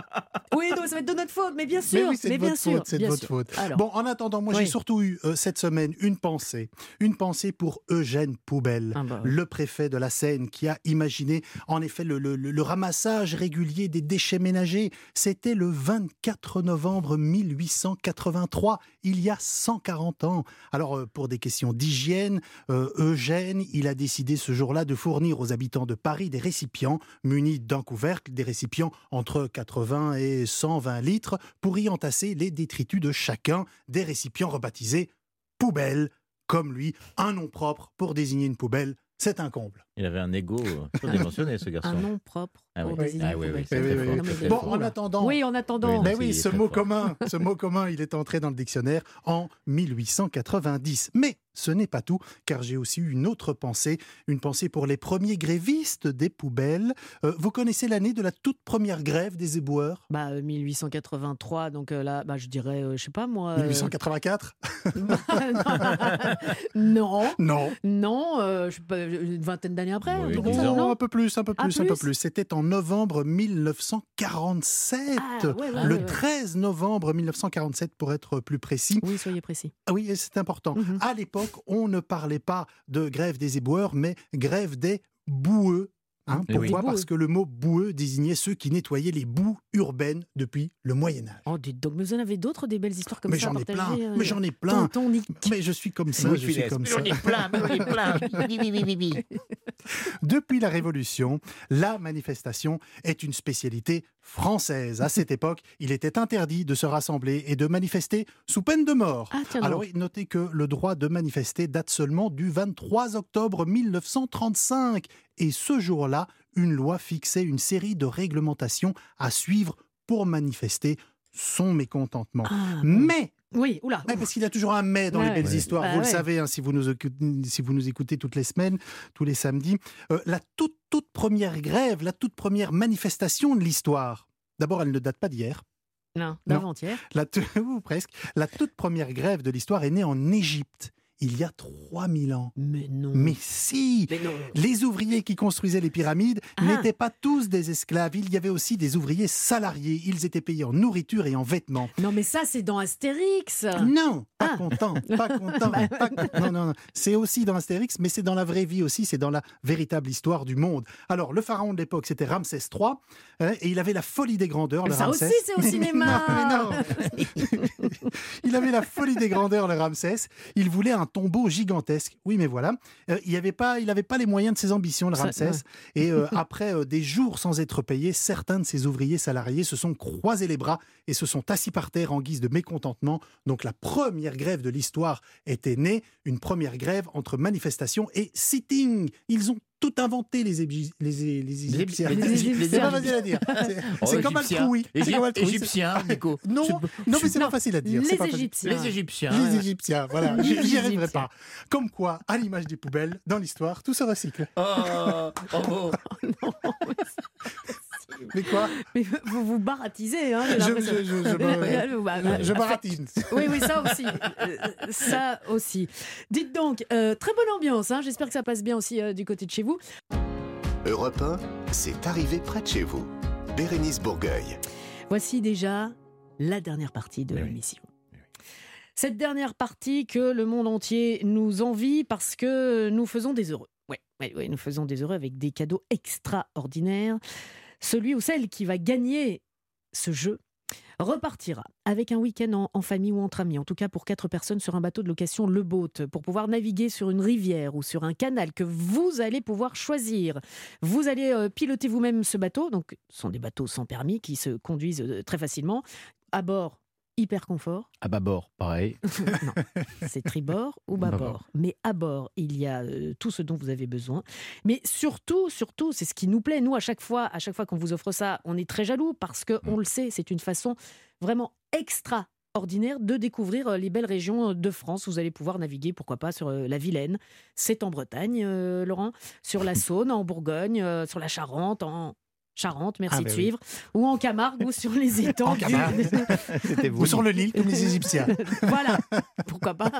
Oui, donc ça va être de notre faute, mais bien sûr. Mais oui, c'est de votre faute. C'est de votre faute. Alors, bon, en attendant, moi oui. j'ai surtout eu euh, cette semaine une pensée, une pensée pour Eugène Poubelle, ah bah, oui. le préfet de la Seine, qui a imaginé en effet le, le, le, le ramassage régulier des déchets ménagers. C'était le vingt-quatre novembre mille huit cent quatre-vingt-trois, il y a cent quarante ans. Alors euh, pour des questions d'hygiène. Euh, Eugène, il a décidé ce jour-là de fournir aux habitants de Paris des récipients munis d'un couvercle, des récipients entre quatre-vingts et cent vingt litres pour y entasser les détritus de chacun, des récipients rebaptisés « poubelles ». Comme lui, un nom propre pour désigner une poubelle, c'est un comble. Il avait un égo surdimensionné, ce garçon. Un nom propre. Ah oui, oui. Ah oui, oui, oui, oui, oui. Fort, bon, fort, en attendant. Oui, en attendant. Mais oui, ce mot commun, ce mot commun, il est entré dans le dictionnaire en mille huit cent quatre-vingt-dix. Mais ce n'est pas tout, car j'ai aussi eu une autre pensée, une pensée pour les premiers grévistes des poubelles. Euh, vous connaissez l'année de la toute première grève des éboueurs ? Bah mille huit cent quatre-vingt-trois, donc euh, là, bah je dirais, euh, je sais pas moi. Euh... mille huit cent quatre-vingt-quatre ? Non. Non. Non. Euh, je sais pas, une vingtaine d'années. Après, oui, donc, non, non, un peu plus, un peu plus, ah, plus. un peu plus. C'était en novembre mille neuf cent quarante-sept, ah, ouais, ouais, le ouais, treize novembre mille neuf cent quarante-sept pour être plus précis. Oui, soyez précis. Ah oui, c'est important. Mm-hmm. À l'époque, on ne parlait pas de grève des éboueurs, mais grève des boueux. Hein, pourquoi ? Oui. Parce que le mot boueux désignait ceux qui nettoyaient les boues urbaines depuis le Moyen-Âge. Oh, dites donc, mais vous en avez d'autres, des belles histoires comme mais ça à partager. Euh, mais j'en ai plein, tonton Nick. Mais je suis comme ça, oui, je suis laisse. comme mais ça. J'en ai plein, mais j'en ai plein. Oui, oui, oui, oui, depuis la Révolution, la manifestation est une spécialité française. À cette époque, il était interdit de se rassembler et de manifester sous peine de mort. Ah, tiens, alors, notez que le droit de manifester date seulement du vingt-trois octobre mille neuf cent trente-cinq. Et ce jour-là, une loi fixait une série de réglementations à suivre pour manifester son mécontentement. Ah, mais oui, oula, mais parce qu'il y a toujours un mais dans ouais, les belles ouais. histoires, bah, vous ouais. le savez, hein, si, vous nous, si vous nous écoutez toutes les semaines, tous les samedis. Euh, la toute, toute première grève, la toute première manifestation de l'histoire, d'abord elle ne date pas d'hier. Non, d'avant-hier. La t- ou presque. La toute première grève de l'histoire est née en Égypte. Il y a trois mille ans. Mais non. Mais si Mais non. Les ouvriers qui construisaient les pyramides ah. n'étaient pas tous des esclaves. Il y avait aussi des ouvriers salariés. Ils étaient payés en nourriture et en vêtements. Non, mais ça, c'est dans Astérix. Non, pas ah. content, pas content. pas... Non, non, non. C'est aussi dans Astérix, mais c'est dans la vraie vie aussi. C'est dans la véritable histoire du monde. Alors, le pharaon de l'époque, c'était Ramsès trois. Euh, et il avait la folie des grandeurs, le ça Ramsès. Ça aussi, c'est au cinéma. Mais non, mais non. Il avait la folie des grandeurs, le Ramsès. Il voulait un Un tombeau gigantesque. Oui, mais voilà. Euh, il n'avait pas, pas les moyens de ses ambitions, le Ramsès. Ça, ouais. Et euh, après euh, des jours sans être payés, certains de ses ouvriers salariés se sont croisés les bras et se sont assis par terre en guise de mécontentement. Donc la première grève de l'histoire était née. Une première grève entre manifestation et sitting. Ils ont tout inventé, les Égyptiens. Les, les Égyptiens. C'est pas facile à dire. C'est, oh, c'est comme Altruwe. Égyptiens, Nico. Non, non, mais c'est non. pas facile à dire. Les, c'est Égyptiens. Pas les Égyptiens. Les Égyptiens, voilà. J'y, j'y arriverai pas. Comme quoi, à l'image des poubelles, dans l'histoire, tout se recycle. Oh, oh, oh. Oh non, Mais quoi ? Mais vous vous baratisez, hein, j'ai l'impression. Je, je, je, je, je, je, je baratine. Oui, oui, ça aussi. Euh, ça aussi. Dites donc, euh, très bonne ambiance, hein. J'espère que ça passe bien aussi euh, du côté de chez vous. Europe un, c'est arrivé près de chez vous. Bérénice Bourgueil. Voici déjà la dernière partie de oui. l'émission. Cette dernière partie que le monde entier nous envie parce que nous faisons des heureux. Oui, ouais, ouais, nous faisons des heureux avec des cadeaux extraordinaires. Celui ou celle qui va gagner ce jeu repartira avec un week-end en, en famille ou entre amis, en tout cas pour quatre personnes sur un bateau de location Le Boat, pour pouvoir naviguer sur une rivière ou sur un canal que vous allez pouvoir choisir. Vous allez euh, piloter vous-même ce bateau, donc ce sont des bateaux sans permis qui se conduisent euh, très facilement, à bord hyper confort. À bâbord, pareil. Non, c'est tribord ou bâbord. Mais à bord, il y a euh, tout ce dont vous avez besoin. Mais surtout, surtout, c'est ce qui nous plaît. Nous, à chaque fois, à chaque fois qu'on vous offre ça, on est très jaloux parce que on le sait, c'est une façon vraiment extraordinaire de découvrir les belles régions de France. Vous allez pouvoir naviguer, pourquoi pas, sur la Vilaine. C'est en Bretagne, euh, Laurent. Sur la Saône, en Bourgogne, euh, sur la Charente, en... Charente, merci ah, de oui. suivre, ou en Camargue ou sur les étangs du... ou sur le Lille comme les Égyptiens. Voilà, pourquoi pas.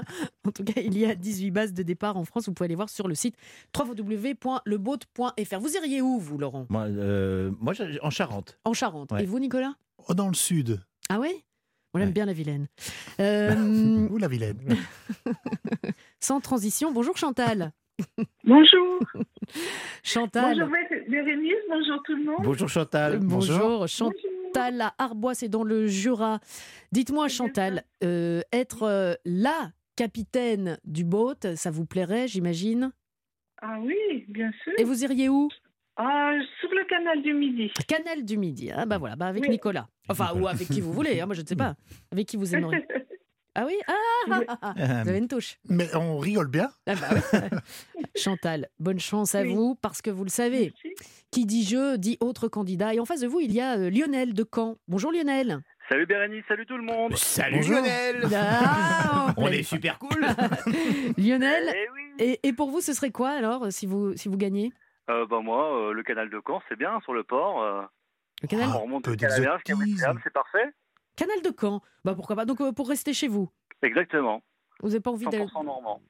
En tout cas, il y a dix-huit bases de départ en France, vous pouvez aller voir sur le site w w w point le boat point f r. Vous iriez où, vous, Laurent ? Moi, euh, moi en Charente. En Charente. Ouais. Et vous, Nicolas ? Oh, dans le sud. Ah ouais ? On aime ouais. bien la Vilaine. Euh... ou la Vilaine. Sans transition, bonjour Chantal. Bonjour Chantal. Bonjour Bérénice, bonjour tout le monde. Bonjour Chantal. Bonjour, bonjour. Chantal à Arbois, c'est dans le Jura. Dites-moi Chantal, euh, être euh, la capitaine du boat, ça vous plairait, j'imagine ? Ah oui, bien sûr. Et vous iriez où ? Ah, sur le canal du Midi. Canal du Midi, hein, bah voilà, bah avec oui. Nicolas. Enfin, ou avec qui vous voulez, hein, moi je ne sais pas. Avec qui vous aimeriez ? Ah oui, ah, ah, ah, ah. Vous avez une touche. Mais on rigole bien. Ah bah oui. Chantal, bonne chance à oui. vous, parce que vous le savez, merci. Qui dit jeu, dit autre candidat. Et en face de vous, il y a Lionel de Caen. Bonjour Lionel. Salut Bérénice, salut tout le monde. Salut bonjour. Lionel. Ah, on, on est super cool. Lionel, et, oui. et, et pour vous, ce serait quoi alors, si vous, si vous gagnez euh, bah moi, euh, le canal de Caen, c'est bien, sur le port. Euh... Le canal oh, on remonte le canal, c'est parfait. Canal de Caen, bah pourquoi pas. Donc euh, pour rester chez vous. Exactement. Vous n'avez pas envie d'aller normand.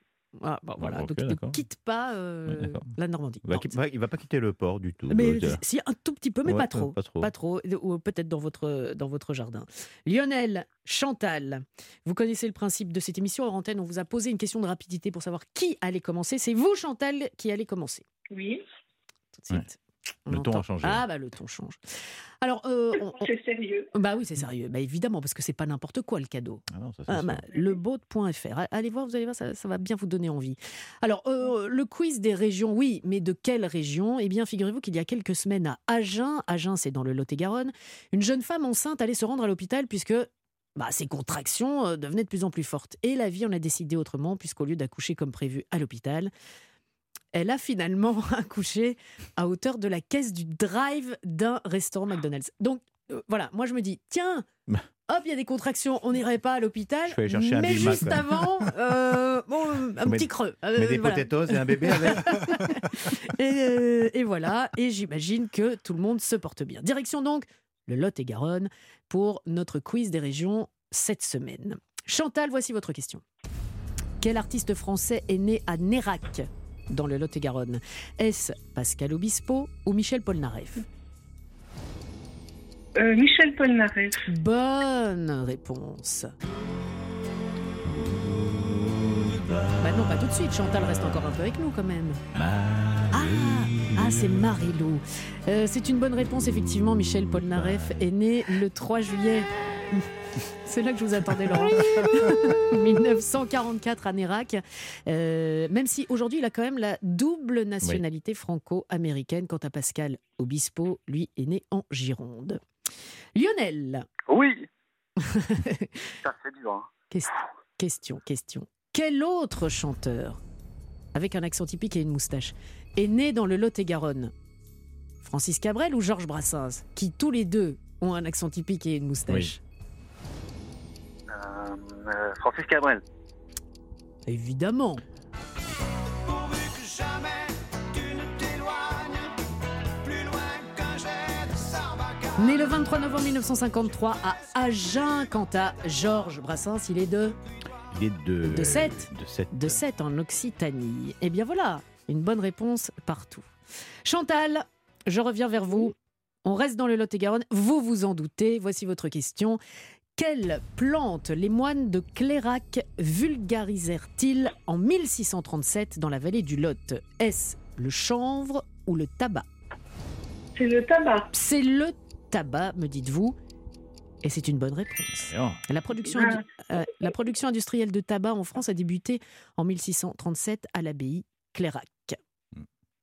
Ah, bah, voilà, okay, donc d'accord. Ne quitte pas euh, oui, la Normandie. Il va, il va pas quitter le port du tout. Mais si un tout petit peu, mais ouais, pas trop, pas trop, pas trop. Ou peut-être dans votre dans votre jardin. Lionel, Chantal, vous connaissez le principe de cette émission. En antenne, on vous a posé une question de rapidité pour savoir qui allait commencer. C'est vous, Chantal, qui allez commencer. Oui. Tout de suite. Ouais. On le entend. Ton a changé. Ah bah le ton change. Alors euh, on, on... c'est sérieux. Bah oui c'est sérieux. Bah évidemment parce que c'est pas n'importe quoi le cadeau. Ah non, ça, ah, bah, le boat point f r. Allez voir, vous allez voir, ça, ça va bien vous donner envie. Alors euh, le quiz des régions, oui, mais de quelle région ? Eh bien figurez-vous qu'il y a quelques semaines à Agen, Agen c'est dans le Lot-et-Garonne, une jeune femme enceinte allait se rendre à l'hôpital puisque bah, ses contractions euh, devenaient de plus en plus fortes. Et la vie en a décidé autrement puisqu'au lieu d'accoucher comme prévu à l'hôpital, elle a finalement accouché à hauteur de la caisse du drive d'un restaurant McDonald's. Donc euh, voilà, moi je me dis, tiens, hop, il y a des contractions, on n'irait pas à l'hôpital, mais juste Mac, avant, euh, bon, un met, petit creux. Euh, mais des voilà. potatoes et un bébé avec. et, euh, et voilà, et j'imagine que tout le monde se porte bien. Direction donc le Lot-et-Garonne pour notre quiz des régions cette semaine. Chantal, voici votre question. Quel artiste français est né à Nérac ? Dans le Lot-et-Garonne. Est-ce Pascal Obispo ou Michel Polnareff ? euh, Michel Polnareff. Bonne réponse. Bah non, pas tout de suite. Chantal reste encore un peu avec nous quand même. Ah, ah c'est Marie-Lou. Euh, c'est une bonne réponse, effectivement. Michel Polnareff est né le trois juillet. C'est là que je vous attendais, Laurent. mille neuf cent quarante-quatre à Nérac. Euh, même si aujourd'hui, il a quand même la double nationalité oui. franco-américaine. Quant à Pascal Obispo, lui est né en Gironde. Lionel. Oui. Ça, c'est dur. Hein. Question, question, question. Quel autre chanteur, avec un accent typique et une moustache, est né dans le Lot-et-Garonne ? Francis Cabrel ou Georges Brassens, qui tous les deux ont un accent typique et une moustache ? Oui. Euh, Francis Cabrel. Évidemment. Plus loin que j'ai de Né le vingt-trois novembre mille neuf cent cinquante-trois à Agen. Quant à Georges Brassens, il est de... Il est de... De Sète. De Sète. De Sète, en Occitanie. Eh bien voilà, une bonne réponse partout. Chantal, je reviens vers vous. On reste dans le Lot-et-Garonne. Vous vous en doutez, voici votre question. Quelle plante les moines de Clérac vulgarisèrent-ils en mille six cent trente-sept dans la vallée du Lot ? Est-ce le chanvre ou le tabac ? C'est le tabac. C'est le tabac, me dites-vous. Et c'est une bonne réponse. La production, indu- euh, la production industrielle de tabac en France a débuté en mille six cent trente-sept à l'abbaye Clérac.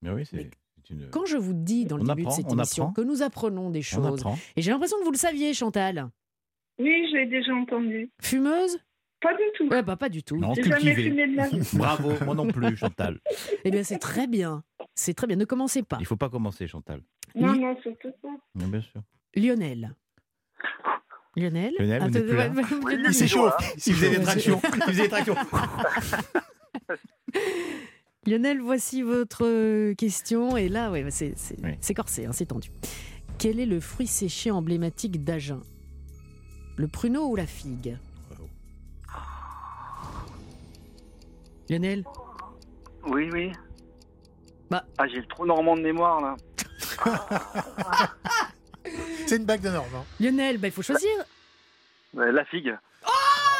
Mais oui, c'est... Mais une... Quand je vous dis dans le on début apprend, de cette émission apprend. que nous apprenons des choses, et j'ai l'impression que vous le saviez, Chantal. Oui, je l'ai déjà entendu. Fumeuse ? Pas du tout. Ouais, bah, pas du tout. Non, j'ai cultivé. Jamais fumé de la vie. Bravo, moi non plus, Chantal. Eh bien, c'est très bien. C'est très bien. Ne commencez pas. Il ne faut pas commencer, Chantal. Non, Li... non, surtout pas. Non, bien sûr. Lionel. Lionel, Lionel vous de... oui, c'est, c'est chaud. Il faisait des tractions. Il faisait des tractions. Lionel, voici votre question. Et là, ouais, c'est, c'est, oui. c'est corsé, hein, c'est tendu. Quel est le fruit séché emblématique d'Agen ? Le pruneau ou la figue ? wow. Lionel ? Oui, oui. Bah. Ah, j'ai le trou normand de mémoire, là. C'est une bague de norme. Hein. Lionel, bah, il faut choisir. Bah, la figue. Oh,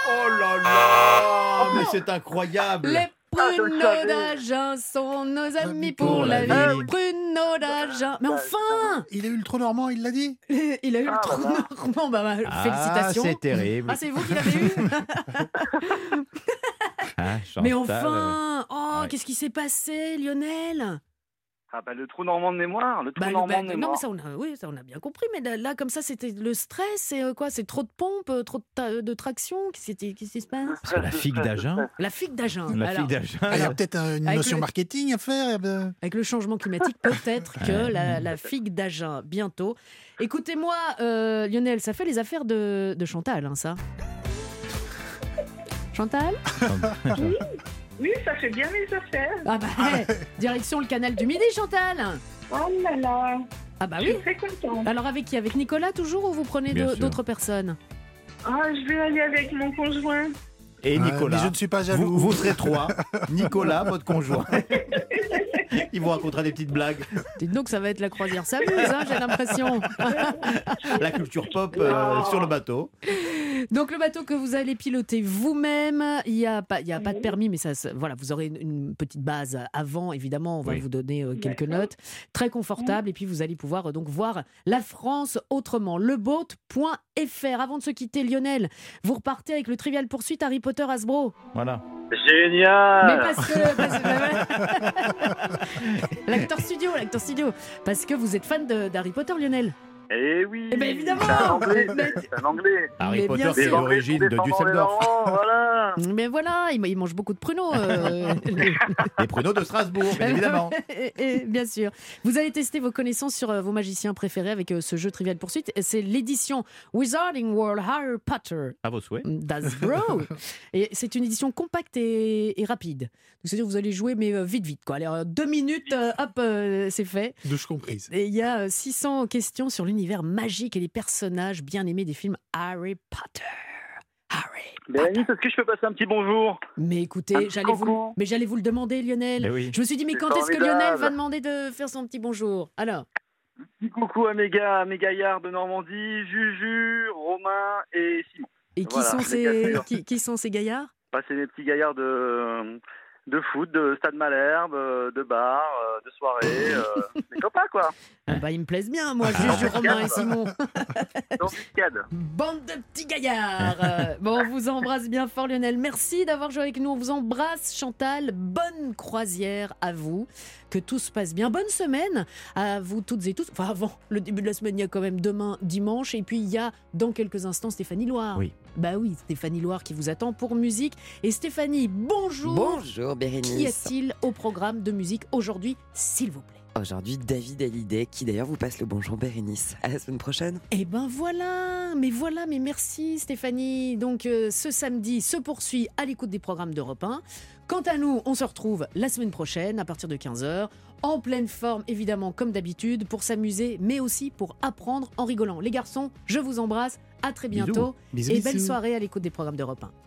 oh là là, mais c'est incroyable. Les pruneaux ah, d'Agen sont nos amis pour, pour la vie. Ah, oui. Pruneaux d'Agen. Mais enfin, il a eu le trou normand, il l'a dit. Il a eu ah, le trou voilà. normand. Bah, bah, ah, félicitations. C'est terrible. Ah, c'est vous qui l'avez eu. ah, mais enfin, oh, ouais. qu'est-ce qui s'est passé, Lionel? Ah bah le trou normand de mémoire, le trou bah, normand bah, de mémoire. Non mais ça on a, oui ça on a bien compris, mais là, là comme ça c'était le stress et euh, quoi, c'est trop de pompe, trop de, ta, de traction, qu'est-ce qui se passe ? C'est la figue d'Agen. La figue d'Agen. La figue d'Agen. Il y a peut-être une notion le, marketing à faire. Ben... Avec le changement climatique, peut-être que la, la figue d'Agen bientôt. Écoutez-moi, euh, Lionel, ça fait les affaires de, de Chantal, hein, ça. Chantal. Oui. Oui, ça fait bien les affaires. Ah bah, hey, direction le canal du Midi, Chantal. Oh là là. Ah bah oui. Je suis très contente. Alors avec qui ? Avec Nicolas toujours ou vous prenez de, d'autres personnes ? Ah, oh, je vais aller avec mon conjoint. Et Nicolas. Euh, je ne suis pas jaloux. Vous, vous serez trois. Nicolas, votre conjoint. Il vous racontera des petites blagues. Dites donc, ça va être la croisière s'amuse, hein, j'ai l'impression. La culture pop euh, oh. sur le bateau. Donc le bateau que vous allez piloter vous-même, il n'y a pas, il y a pas de permis, mais ça, voilà, vous aurez une, une petite base avant, évidemment, on va oui. vous donner euh, quelques notes. Très confortable, et puis vous allez pouvoir euh, donc voir la France autrement. le boat point f r. Avant de se quitter, Lionel, vous repartez avec le Trivial Poursuite Harry Potter Hasbro. Voilà. Génial. Mais parce que... Parce que l'acteur studio, l'acteur studio. Parce que vous êtes fan de, d'Harry Potter, Lionel ? Eh oui, eh ben évidemment, c'est un anglais, mais... c'est un anglais. Harry Potter, c'est l'origine de Düsseldorf. Voilà. Mais voilà, il, il mange beaucoup de pruneaux. Euh... Les pruneaux de Strasbourg, bien évidemment. Et, et, bien sûr. Vous allez tester vos connaissances sur euh, vos magiciens préférés avec euh, ce jeu Trivial Poursuite. C'est l'édition Wizarding World Harry Potter. À vos souhaits. D'Hasbro. Et c'est une édition compacte et, et rapide. Donc, c'est-à-dire que vous allez jouer, mais euh, vite, vite. Quoi. Allez, euh, deux minutes, euh, hop, euh, c'est fait. Douche comprise. Et il y a euh, six cents questions sur l'univers. L'univers magique et les personnages bien aimés des films Harry Potter. Harry Bérénice, est-ce que je peux passer un petit bonjour ? Mais écoutez, j'allais vous, mais j'allais vous le demander, Lionel. Oui. Je me suis dit, mais c'est quand formidable. Est-ce que Lionel va demander de faire son petit bonjour ? Alors. Petit coucou à mes gars, à mes gaillards de Normandie, Juju, Romain et Simon. Et qui, voilà, sont, ces... qui, qui sont ces gaillards ? bah, C'est des petits gaillards de... de foot, de stade Malherbe, de bar, de soirée, euh, des copains quoi. Ah bah, ils me plaisent bien, moi, Juju, Romain et Simon. Bande de petits gaillards. Bon, on vous embrasse bien fort, Lionel. Merci d'avoir joué avec nous. On vous embrasse, Chantal. Bonne croisière à vous. Que tout se passe bien. Bonne semaine à vous toutes et tous. Enfin, avant le début de la semaine, il y a quand même demain, dimanche. Et puis, il y a dans quelques instants Stéphanie Loire. Oui. Bah oui, Stéphanie Loire qui vous attend pour musique. Et Stéphanie, bonjour. Bonjour, Bérénice. Qu'y a-t-il au programme de musique aujourd'hui, s'il vous plaît ? aujourd'hui David Hallyday, qui d'ailleurs vous passe le bonjour Bérénice. À la semaine prochaine. Eh ben voilà, mais voilà, mais merci Stéphanie. Donc euh, ce samedi se poursuit à l'écoute des programmes d'Europe un. Quant à nous, on se retrouve la semaine prochaine à partir de quinze heures, en pleine forme évidemment comme d'habitude, pour s'amuser mais aussi pour apprendre en rigolant. Les garçons, je vous embrasse, à très bientôt. Bisous. Bisous, et bisous. Belle soirée à l'écoute des programmes d'Europe un.